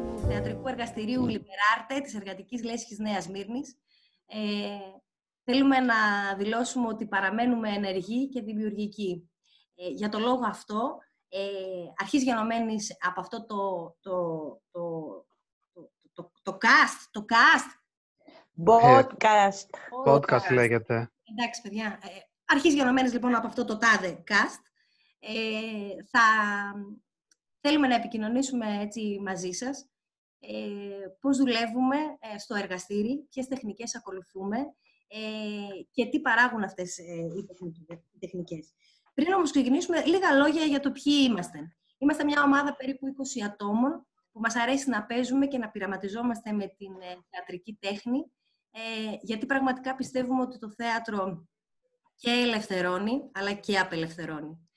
του θεατρικού εργαστηρίου Liberarte της Εργατικής Λέσχης Νέας Μύρνης. Θέλουμε να δηλώσουμε ότι παραμένουμε ενεργοί και δημιουργικοί. Για τον λόγο αυτό, αρχής γενομένης από αυτό το podcast λέγεται. Εντάξει, παιδιά. Αρχής γενομένης λοιπόν από αυτό το TadeCast. Θα θέλουμε να επικοινωνήσουμε έτσι μαζί σας πώς δουλεύουμε στο εργαστήρι, ποιες τεχνικές ακολουθούμε και τι παράγουν αυτές οι τεχνικές. Πριν όμως ξεκινήσουμε, λίγα λόγια για το ποιοι είμαστε. Είμαστε μια ομάδα περίπου 20 ατόμων που μας αρέσει να παίζουμε και να πειραματιζόμαστε με την θεατρική τέχνη, γιατί πραγματικά πιστεύουμε ότι το θέατρο και ελευθερώνει, αλλά και απελευθερώνει.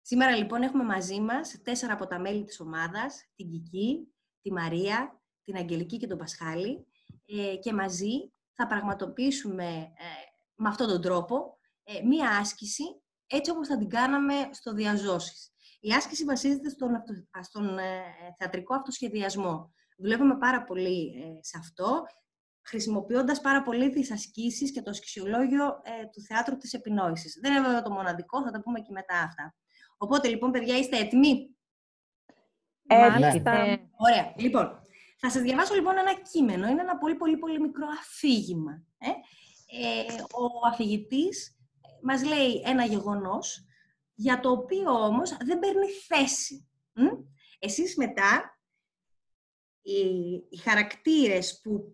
Σήμερα λοιπόν έχουμε μαζί μας 4 από τα μέλη της ομάδας, την Κική, τη Μαρία, την Αγγελική και τον Πασχάλη, και μαζί θα πραγματοποιήσουμε με αυτόν τον τρόπο μία άσκηση, έτσι όπως θα την κάναμε στο διαζώσεις. Η άσκηση βασίζεται στον θεατρικό αυτοσχεδιασμό. Δουλεύουμε πάρα πολύ σε αυτό, χρησιμοποιώντας πάρα πολύ τις ασκήσεις και το ασκησιολόγιο του Θεάτρου της Επινόησης. Δεν είναι βέβαια το μοναδικό, θα τα πούμε και μετά αυτά. Οπότε, λοιπόν, παιδιά, είστε έτοιμοι? Μάλιστα. Ωραία. Λοιπόν, θα σας διαβάσω λοιπόν ένα κείμενο. Είναι ένα πολύ πολύ πολύ μικρό αφήγημα. Ο αφηγητής μας λέει ένα γεγονός, για το οποίο όμως δεν παίρνει θέση. Εσείς μετά, οι χαρακτήρες που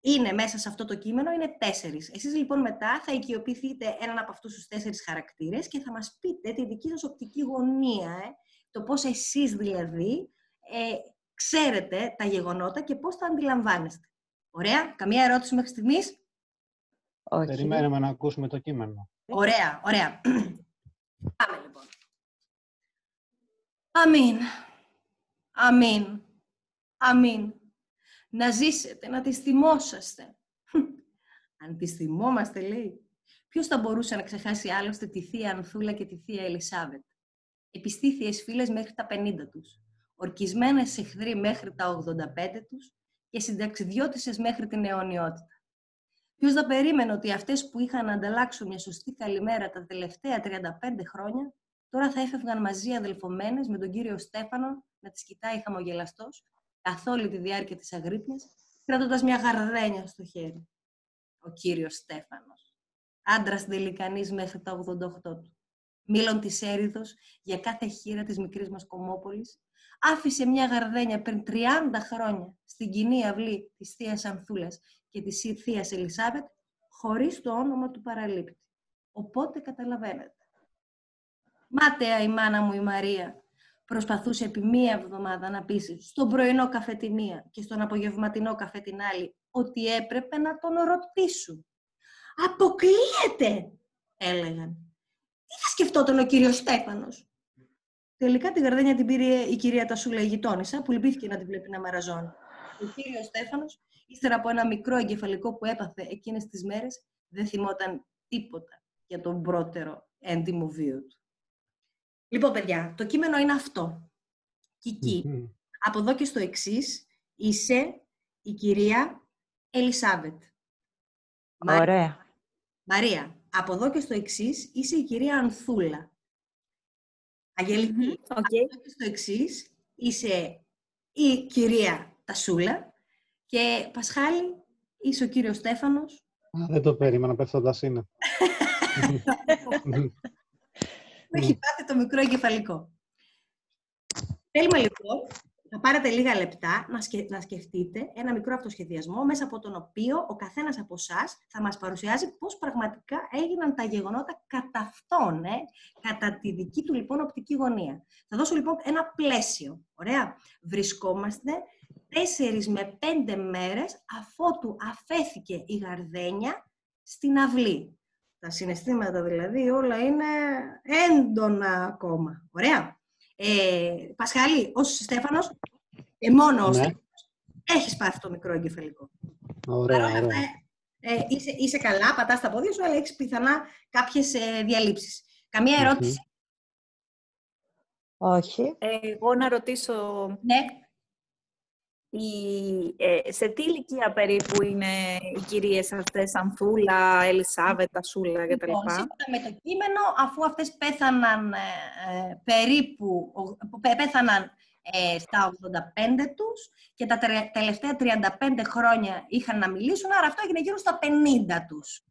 είναι μέσα σε αυτό το κείμενο είναι 4. Εσείς λοιπόν μετά θα οικειοποιηθείτε έναν από αυτούς τους 4 χαρακτήρες και θα μας πείτε τη δική σας οπτική γωνία, το πώς εσείς δηλαδή ξέρετε τα γεγονότα και πώς τα αντιλαμβάνεστε. Ωραία, καμία ερώτηση μέχρι στιγμής? Όχι. Περιμένουμε να ακούσουμε το κείμενο. Ωραία, ωραία. Πάμε λοιπόν. Αμήν, αμήν, αμήν. Να ζήσετε, να τις θυμόσαστε. Αν τις θυμόμαστε, λέει, ποιος θα μπορούσε να ξεχάσει άλλωστε τη θεία Ανθούλα και τη θεία Ελισάβετ. Επιστήθιες φίλες μέχρι τα 50 τους, ορκισμένες εχθροί μέχρι τα 85 τους και συνταξιδιώτισσες μέχρι την αιωνιότητα. Ποιος θα περίμενε ότι αυτές που είχαν να ανταλλάξουν μια σωστή καλημέρα τα τελευταία 35 χρόνια, τώρα θα έφευγαν μαζί αδελφωμένες με τον κύριο Στέφανο να τις κοιτάει χαμογελαστός καθ' όλη τη διάρκεια της αγρύπνιας, κρατώντας μια γαρδένια στο χέρι. Ο κύριος Στέφανος, άντρας δελικανής μέχρι τα 88 του, μήλων της έριδος για κάθε χείρα της μικρής μας Κομμόπολης, άφησε μια γαρδένια πριν 30 χρόνια στην κοινή αυλή της θείας Ανθούλας και της θείας Ελισάβετ, χωρίς το όνομα του παραλήπτη. Οπότε καταλαβαίνετε. Μάταια η μάνα μου η Μαρία προσπαθούσε επί μία εβδομάδα να πείσει στον πρωινό καφέ τη μία και στον απογευματινό καφέ την άλλη ότι έπρεπε να τον ρωτήσουν. «Αποκλείεται», έλεγαν. «Τι θα σκεφτόταν ο κύριος Στέφανος?» Τελικά την γαρδένια την πήρε η κυρία Τασούλα, η γειτόνισσα, που λυπήθηκε να την βλέπει να μαραζώνει. Ο κύριος Στέφανος, ύστερα από ένα μικρό εγκεφαλικό που έπαθε εκείνες τις μέρες, δεν θυμόταν τίποτα για τον πρώτερο έντιμο βίο του. Λοιπόν, παιδιά, το κείμενο είναι αυτό. Κική, από εδώ και στο εξής, είσαι η κυρία Ελισάβετ. Ωραία. Μαρία, από εδώ και στο εξής, είσαι η κυρία Ανθούλα. Αγγελική, από εδώ και στο εξής, είσαι η κυρία Τασούλα. Και Πασχάλη, είσαι ο κύριος Στέφανος. Δεν το περίμενα, πέφτοντας είναι. Έχει πάθει το μικρό εγκεφαλικό. Θέλουμε λοιπόν να πάρετε λίγα λεπτά να σκεφτείτε ένα μικρό αυτοσχεδιασμό, μέσα από τον οποίο ο καθένας από εσάς θα μας παρουσιάζει πώς πραγματικά έγιναν τα γεγονότα κατά αυτόν, κατά τη δική του λοιπόν οπτική γωνία. Θα δώσω λοιπόν ένα πλαίσιο. Ωραία. Βρισκόμαστε 4 με 5 μέρες αφότου αφέθηκε η γαρδένια στην αυλή. Τα συναισθήματα δηλαδή όλα είναι έντονα ακόμα. Ωραία. Πασχάλη, ως Στέφανος, μόνο ως Στέφανος, έχεις πάθει το μικρό εγκεφαλικό. Ωραία, παρόλα αυτά, είσαι καλά, πατάς τα πόδια σου, αλλά έχεις πιθανά κάποιες διαλήψεις. Καμία ερώτηση? Όχι. Εγώ να ρωτήσω... Ναι. Σε τι ηλικία περίπου είναι οι κυρίες αυτές, Ανθούλα, Ελισάβετα, Σούλα κτλ.? Λοιπόν, σύμφωνα με το κείμενο, αφού αυτές πέθαναν περίπου, πέθαναν στα 85 τους και τα τελευταία 35 χρόνια είχαν να μιλήσουν, άρα αυτό έγινε γύρω στα 50 τους.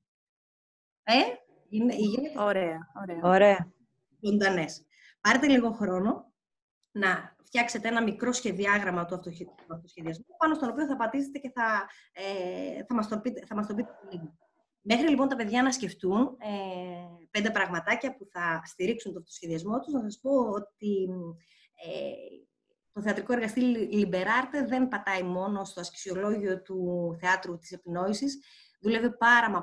Ωραία. Ζωντανές. Πάρετε λίγο χρόνο να φτιάξετε ένα μικρό σχεδιάγραμμα του αυτοσχεδιασμού, πάνω στον οποίο θα πατήσετε και θα μας το πείτε. Μέχρι λοιπόν τα παιδιά να σκεφτούν 5 πραγματάκια που θα στηρίξουν το αυτοσχεδιασμό τους, να σας πω ότι το θεατρικό εργαστήριο Liberarte δεν πατάει μόνο στο ασκησιολόγιο του Θεάτρου της Επινόησης, δουλεύει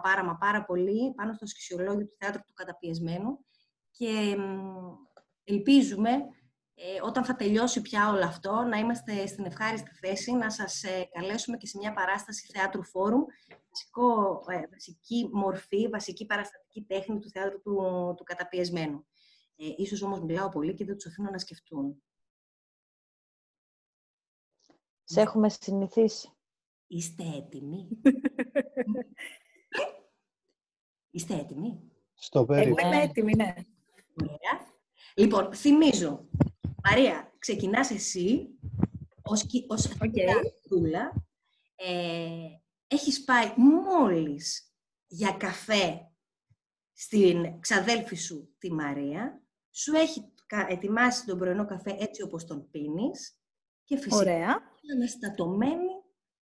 πάρα πολύ πάνω στο ασκησιολόγιο του Θεάτρου του Καταπιεσμένου και ελπίζουμε όταν θα τελειώσει πια όλο αυτό να είμαστε στην ευχάριστη θέση να σας καλέσουμε και σε μια παράσταση θεάτρου φόρουμ, βασική μορφή, βασική παραστατική τέχνη του Θεάτρου του Καταπιεσμένου. Ίσως όμως μιλάω πολύ και δεν τους αφήνω να σκεφτούν. Σε έχουμε συνηθίσει. Είστε έτοιμοι? Είστε έτοιμοι? Στο περίπου. Εγώ είμαι έτοιμη, ναι. Ωραία. Λοιπόν, θυμίζω, Μαρία, ξεκινάς εσύ ως Δούλα. Έχεις πάει μόλις για καφέ στην ξαδέλφη σου, τη Μαρία. Σου έχει ετοιμάσει τον πρωινό καφέ έτσι όπως τον πίνεις. Και φυσικά είναι αναστατωμένη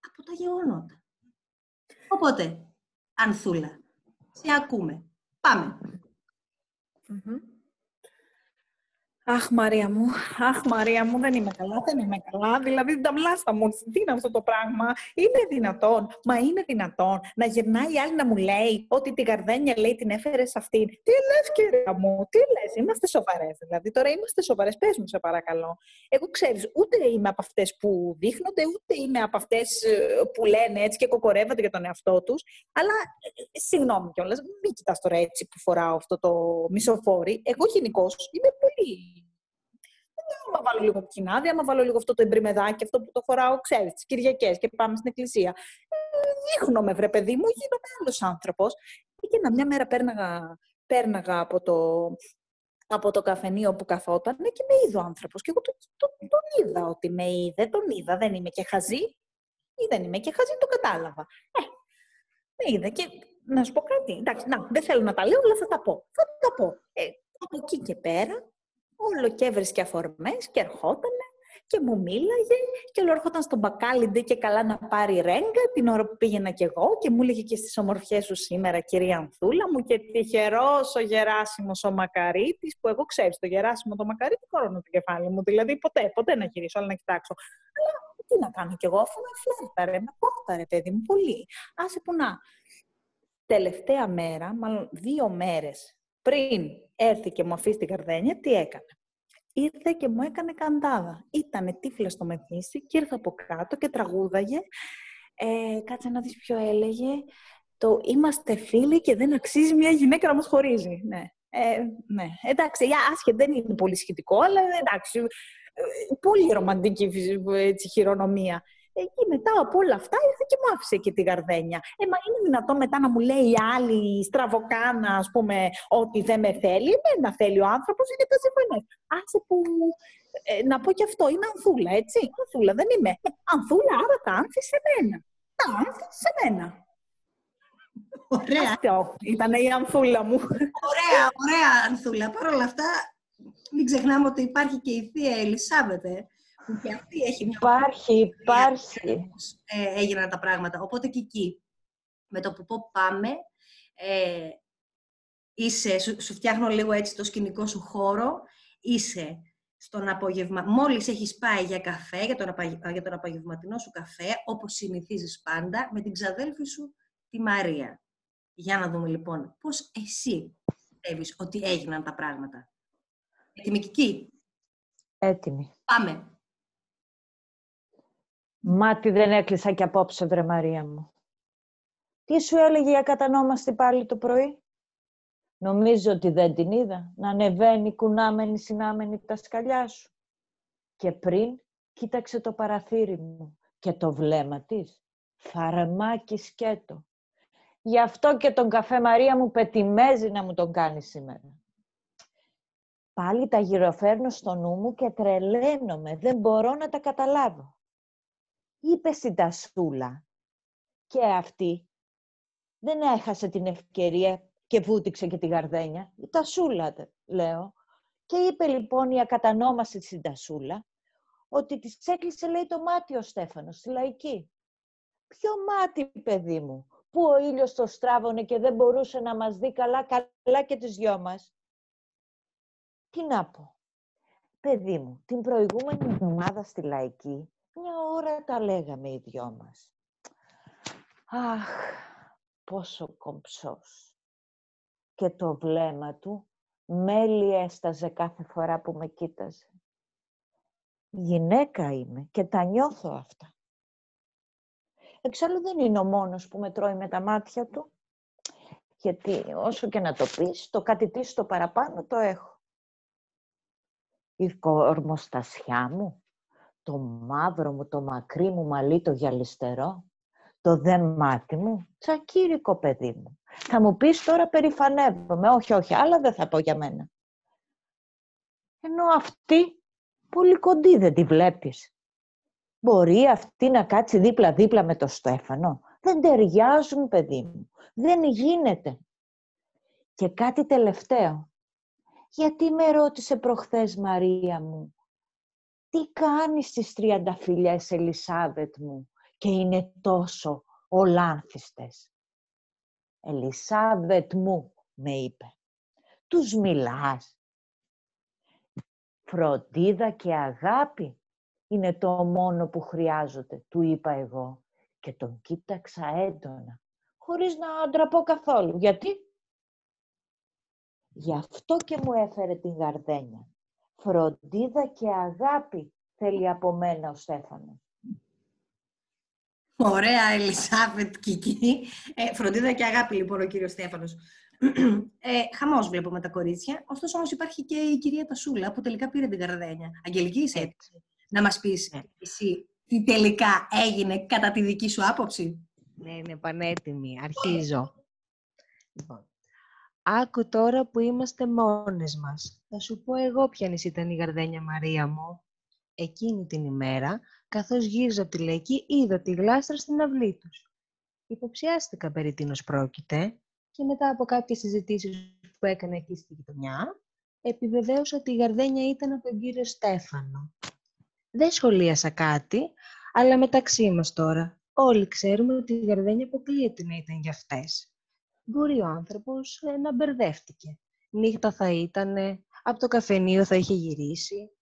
από τα γεγονότα. Οπότε, Ανθούλα, σε ακούμε. Πάμε. Αχ, Μαρία μου, δεν είμαι καλά, δηλαδή την ταμπλάστα μου, τι είναι αυτό το πράγμα, είναι δυνατόν, μα είναι δυνατόν να γυρνάει η άλλη να μου λέει ότι την καρδένια, λέει, την έφερε σε αυτήν. Τι λες, κυρία μου, τι λες, είμαστε σοβαρές, δηλαδή τώρα είμαστε σοβαρές, πες μου σε παρακαλώ. Εγώ ξέρεις, ούτε είμαι από αυτές που δείχνονται, ούτε είμαι από αυτές που λένε έτσι και κοκορεύονται για τον εαυτό τους, αλλά συγγνώμη κιόλας, μην κοιτάς τώρα έτσι που φοράω αυτό το μισοφόρι. Εγώ γενικώς είμαι πολύ. Άμα βάλω λίγο κοινάδι, άμα βάλω λίγο αυτό το εμπριμεδάκι, αυτό που το φοράω, ξέρεις, τις Κυριακές και πάμε στην εκκλησία. Δείχνομαι, βρε παιδί μου, γίνομαι άλλος άνθρωπος. Και μια μέρα πέρναγα από το καφενείο που καθόταν και με είδε ο άνθρωπος. Και εγώ τον είδα ότι με είδε, δεν είμαι και χαζή. Το κατάλαβα. Με είδε και να σου πω κάτι. Εντάξει, δεν θέλω να τα λέω, αλλά θα τα πω. Από εκεί και πέρα. Όλο και έβρισκε αφορμές και ερχότανε και μου μίλαγε και όλο ερχόταν στον μπακάλιντε και καλά να πάρει ρέγγα την ώρα που πήγαινα κι εγώ και μου έλεγε και στις ομορφιές σου σήμερα, κυρία Ανθούλα μου, και τυχερός ο Γεράσιμος ο Μακαρίτης, που εγώ ξέρεις το Γεράσιμο το Μακαρίτη κορώνω το κεφάλι μου, δηλαδή ποτέ να γυρίσω, αλλά να κοιτάξω. Αλλά τι να κάνω κι εγώ, αφού με φλέρταρε, με κόρταρε παιδί μου πολύ. Άσε που να. Τελευταία μέρα, μάλλον 2 μέρες πριν έρθει και μου αφήσει την καρδένια, τι έκανε? Ήρθε και μου έκανε καντάδα. Ήτανε τύφλα στο μεθύσι και ήρθε από κάτω και τραγούδαγε. Κάτσε να δεις ποιο έλεγε. Το «Είμαστε φίλοι και δεν αξίζει μια γυναίκα να μας χωρίζει». Ναι. Ναι. Εντάξει, άσχετο, δεν είναι πολύ σχετικό, αλλά εντάξει, πολύ ρομαντική χειρονομία. Και μετά από όλα αυτά ήρθε και μου άφησε και την καρδένια. Μα είναι δυνατόν μετά να μου λέει η άλλη στραβοκάνα, ας πούμε, ότι δεν με θέλει? Εμένα θέλει ο άνθρωπος, είναι τα συμφωνές. Άσε που να πω και αυτό, είμαι Ανθούλα, έτσι. Ανθούλα δεν είμαι. Ανθούλα, άρα τα άνθη σε μένα. Ωραία. Αυτό ήταν η Ανθούλα μου. Ωραία Ανθούλα. Παρ' όλα αυτά, μην ξεχνάμε ότι υπάρχει και η θεία Ελισάβετε. Και αυτή έχει μια υπάρχει. Έγιναν τα πράγματα. Οπότε και εκεί, με το που πάμε, σου φτιάχνω λίγο έτσι το σκηνικό σου χώρο, είσαι στον απόγευμα, μόλις έχεις πάει για καφέ, για τον απογευματινό σου καφέ, όπως συνηθίζεις πάντα, με την ξαδέλφη σου, τη Μαρία. Για να δούμε λοιπόν πώς εσύ πιστεύεις ότι έγιναν τα πράγματα. Έτοιμη Κική? Έτοιμη. Πάμε. Μάτι δεν έκλεισα κι απόψε, βρε Μαρία μου. Τι σου έλεγε η ακατανόμαστη πάλι το πρωί? Νομίζω ότι δεν την είδα να ανεβαίνει κουνάμενη συνάμενη τα σκαλιά σου. Και πριν κοίταξε το παραθύρι μου και το βλέμμα της φαρμάκι σκέτο. Γι' αυτό και τον καφέ Μαρία μου πετιμέζει να μου τον κάνει σήμερα. Πάλι τα γυροφέρνω στο νου μου και τρελαίνομαι. Δεν μπορώ να τα καταλάβω. Είπε στην Τασούλα και αυτή δεν έχασε την ευκαιρία και βούτυξε και τη γαρδένια. Η Τασούλα, λέω. Και είπε λοιπόν η ακατανόμαση στην Τασούλα ότι της έκλεισε, λέει, το μάτι ο Στέφανος, τη Λαϊκή. Ποιο μάτι, παιδί μου, που ο ήλιος το στράβωνε και δεν μπορούσε να μας δει καλά και τις δυο μας. Τι να πω. Παιδί μου, την προηγούμενη εβδομάδα στη Λαϊκή, μια ώρα τα λέγαμε οι δυο μας. Αχ, πόσο κομψός. Και το βλέμμα του μέλι έσταζε κάθε φορά που με κοίταζε. Γυναίκα είμαι και τα νιώθω αυτά. Εξάλλου δεν είναι ο μόνος που με τρώει με τα μάτια του. Γιατί όσο και να το πεις, το κάτι τι στο παραπάνω το έχω. Η κορμοστασιά μου, το μαύρο μου, το μακρύ μου μαλλί, το γυαλιστερό, το δε μάτι μου, τσακύρικο παιδί μου. Θα μου πεις τώρα περηφανεύομαι, όχι, άλλα δεν θα πω για μένα. Ενώ αυτή, πολύ κοντή δεν τη βλέπεις. Μπορεί αυτή να κάτσει δίπλα-δίπλα με τον Στέφανο. Δεν ταιριάζουν, παιδί μου. Δεν γίνεται. Και κάτι τελευταίο. Γιατί με ρώτησε προχθές, Μαρία μου, τι κάνεις στις τριανταφυλιές, Ελισάβετ μου, και είναι τόσο ολάνθιστες. Ελισάβετ μου, με είπε, τους μιλάς. Φροντίδα και αγάπη είναι το μόνο που χρειάζονται, του είπα εγώ. Και τον κοίταξα έντονα, χωρίς να ντραπώ καθόλου. Γιατί? Γι' αυτό και μου έφερε την γαρδένια. Φροντίδα και αγάπη θέλει από μένα ο Στέφανος. Ωραία, Ελισάβετ Κική. Φροντίδα και αγάπη, λοιπόν, ο κύριος Στέφανος. Χαμός βλέπω με τα κορίτσια. Ωστόσο, όμως, υπάρχει και η κυρία Τασούλα, που τελικά πήρε την γαρδένια. Αγγελική, είσαι έτσι. Να μας πεις εσύ τι τελικά έγινε κατά τη δική σου άποψη. Ναι, είναι πανέτοιμη. Αρχίζω. Λοιπόν. Άκου τώρα που είμαστε μόνες μας. Θα σου πω εγώ ποιανες ήταν η γαρδένια, Μαρία μου. Εκείνη την ημέρα, καθώς γύριζα από τη Λαϊκή, είδα τη γλάστρα στην αυλή τους. Υποψιάστηκα περί τίνος πρόκειται και μετά από κάποιες συζητήσεις που έκανα εκεί στη γειτονιά, επιβεβαίωσα ότι η γαρδένια ήταν από τον κύριο Στέφανο. Δεν σχολίασα κάτι, αλλά μεταξύ μας τώρα. Όλοι ξέρουμε ότι η γαρδένια αποκλείεται να ήταν για αυτές. Μπορεί ο άνθρωπος να μπερδεύτηκε. Νύχτα θα ήτανε, από το καφενείο θα είχε γυρίσει.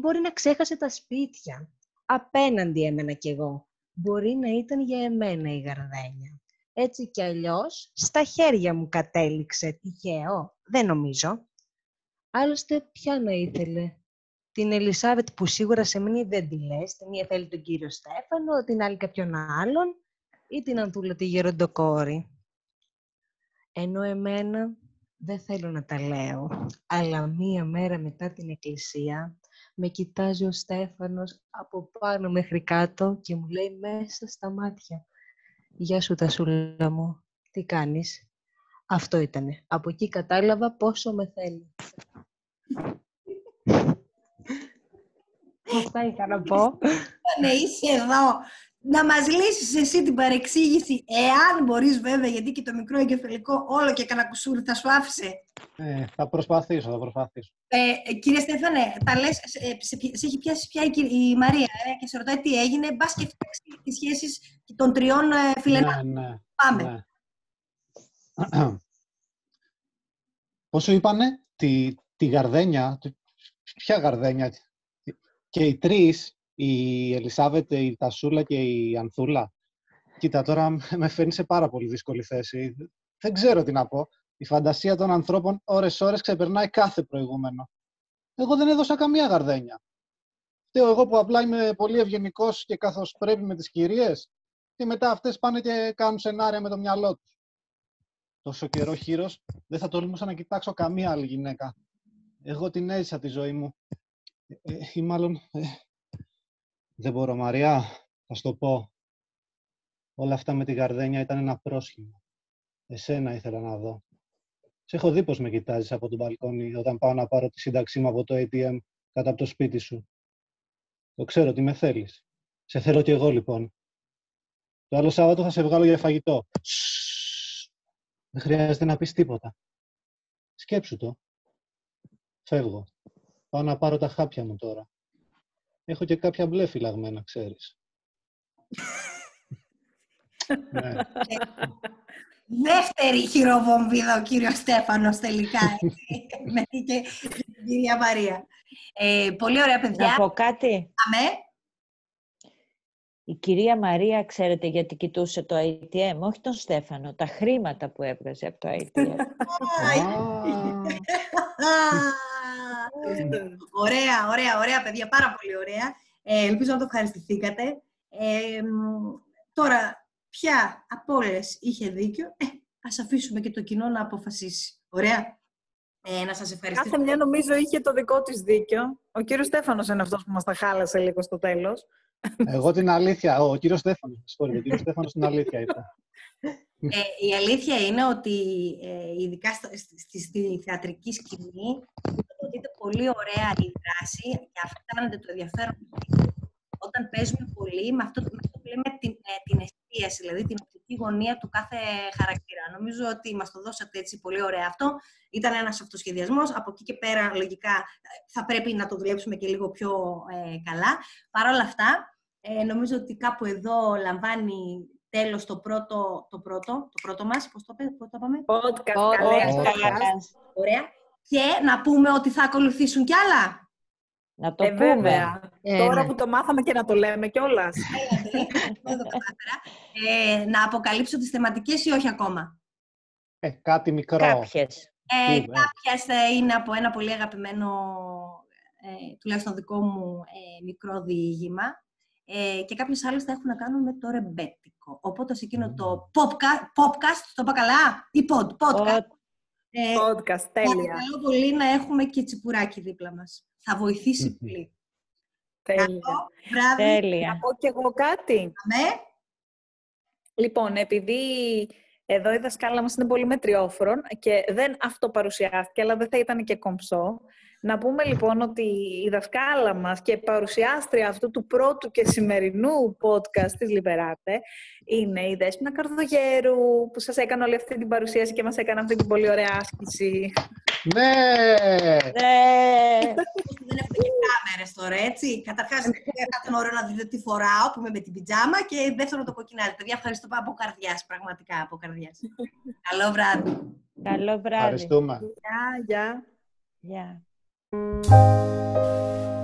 Μπορεί να ξέχασε τα σπίτια. Απέναντι έμενα κι εγώ. Μπορεί να ήταν για εμένα η γαρδένια. Έτσι κι αλλιώς, στα χέρια μου κατέληξε. Τυχαίο, δεν νομίζω. Άλλωστε, ποια να ήθελε. Την Ελισάβετ που σίγουρα σε μείνει δεν τη λες. Την μία θέλει τον κύριο Στέφανο, την άλλη κάποιον άλλον ή την Ανθούλα τη γεροντοκόρη. Ενώ εμένα δεν θέλω να τα λέω, αλλά μία μέρα μετά την εκκλησία με κοιτάζει ο Στέφανος από πάνω μέχρι κάτω και μου λέει μέσα στα μάτια «Γεια σου Τασούλα μου, τι κάνεις?» Αυτό ήτανε. Από εκεί κατάλαβα πόσο με θέλει. Αυτά είχα να πω. Ναι, είσαι εδώ. Να μας λύσεις εσύ την παρεξήγηση, εάν μπορείς βέβαια, γιατί και το μικρό εγκεφαλικό όλο και κανακουσούρι θα σου άφησε. Θα προσπαθήσω. Κύριε Στέφανε, τα λες, σε έχει πιάσει πια η Μαρία και σε ρωτάει τι έγινε, μπας και φτιάξει τις σχέσεις των τριών φιλενών. Ναι. Πάμε. Ναι. Πώς σου είπανε, τη γαρδένια, ποια γαρδένια, και οι τρεις, η Ελισάβετ, η Τασούλα και η Ανθούλα. Κοίτα, τώρα με φέρνει σε πάρα πολύ δύσκολη θέση. Δεν ξέρω τι να πω. Η φαντασία των ανθρώπων ώρες-ώρες ξεπερνάει κάθε προηγούμενο. Εγώ δεν έδωσα καμία γαρδένια. Φταίω εγώ που απλά είμαι πολύ ευγενικός και καθώς πρέπει με τις κυρίες, και μετά αυτές πάνε και κάνουν σενάρια με το μυαλό τους. τόσο καιρό χείρος, δεν θα τολμούσα να κοιτάξω καμία άλλη γυναίκα. Εγώ την έζησα τη ζωή μου. Ή μάλλον... Δεν μπορώ, Μαριά, θα σου το πω. Όλα αυτά με την γαρδένια ήταν ένα πρόσχημα. Εσένα ήθελα να δω. Σε έχω δει πως με κοιτάζεις από τον μπαλκόνι όταν πάω να πάρω τη σύνταξή μου από το ATM κάτω από το σπίτι σου. Το ξέρω τι με θέλεις. Σε θέλω κι εγώ, λοιπόν. Το άλλο Σάββατο θα σε βγάλω για φαγητό. Δεν χρειάζεται να πεις τίποτα. Σκέψου το. Φεύγω. Πάω να πάρω τα χάπια μου τώρα. Έχω και κάποια μπλε φυλαγμένα, ξέρεις. Ναι. Δεύτερη χειροβομβίδα ο κύριος Στέφανος τελικά. Με την κυρία Μαρία. Πολύ ωραία, παιδιά. Να πω κάτι. Αμέ. Η κυρία Μαρία, ξέρετε γιατί κοιτούσε το ATM, όχι τον Στέφανο, τα χρήματα που έβγαζε από το ATM. Ωραία, ωραία, ωραία, παιδιά, πάρα πολύ ωραία. Ελπίζω να το ευχαριστηθήκατε. Τώρα, ποια από όλες είχε δίκιο, ας αφήσουμε και το κοινό να αποφασίσει. Ωραία. Να σας ευχαριστήσω. Κάθε μια νομίζω είχε το δικό της δίκιο. Ο κύριος Στέφανος είναι αυτός που μας τα χάλασε λίγο στο τέλος. Εγώ την αλήθεια, ο κύριος Στέφανος, συγχωρείτε, ο κύριος Στέφανος την αλήθεια είπα. Η αλήθεια είναι ότι ειδικά στη θεατρική σκηνή δείτε πολύ ωραία η δράση και αυξάνεται το ενδιαφέρον όταν παίζουμε πολύ με αυτό που λέμε την εστίαση, δηλαδή την οπτική γωνία του κάθε χαρακτήρα. Νομίζω ότι μας το δώσατε έτσι πολύ ωραία αυτό. Ήταν ένας αυτοσχεδιασμός. Από εκεί και πέρα, λογικά, θα πρέπει να το δουλέψουμε και λίγο πιο καλά. Παρ' όλα αυτά, νομίζω ότι κάπου εδώ λαμβάνει τέλος το πρώτο μας. Πώς το πάμε? Podcast. Ωραία. Και να πούμε ότι θα ακολουθήσουν κι άλλα. Να το πούμε. Τώρα που το μάθαμε και να το λέμε κιόλας. Να αποκαλύψω τις θεματικές ή όχι ακόμα? Κάτι μικρό. Κάποιες είναι από ένα πολύ αγαπημένο, τουλάχιστον δικό μου, μικρό διήγημα. Και κάποιες άλλες θα έχουν να κάνουν με το ρεμπέτικο. Οπότε σε εκείνο το podcast, το είπα καλά, ή podcast. Podcast, τέλεια. Θέλω πολύ να έχουμε και τσιπουράκι δίπλα μας. Θα βοηθήσει πολύ. Τέλεια. Να πω κι εγώ κάτι. Λοιπόν, επειδή εδώ η δασκάλα μας είναι πολύ μετριόφρον και δεν αυτοπαρουσιάστηκε, αλλά δεν θα ήταν και κομψό, να πούμε λοιπόν ότι η δασκάλα μας και παρουσιάστρια αυτού του πρώτου και σημερινού podcast της Liberarte είναι η Δέσποινα Καρδογέρου, που σας έκανε όλη αυτή την παρουσίαση και μας έκανε αυτή την πολύ ωραία άσκηση. Ναι! Δεν έχουμε και κάμερες τώρα, έτσι. Καταρχάς, ήταν ωραίο να δείτε τι φοράω, που είμαι με την πιτζάμα, και δεύτερον το κοκκινάρι. Παιδιά, ευχαριστώ από καρδιάς, πραγματικά από καρδιάς. Καλό βράδυ. Καλό βράδυ. Ευχαριστούμε. Γεια. Yeah.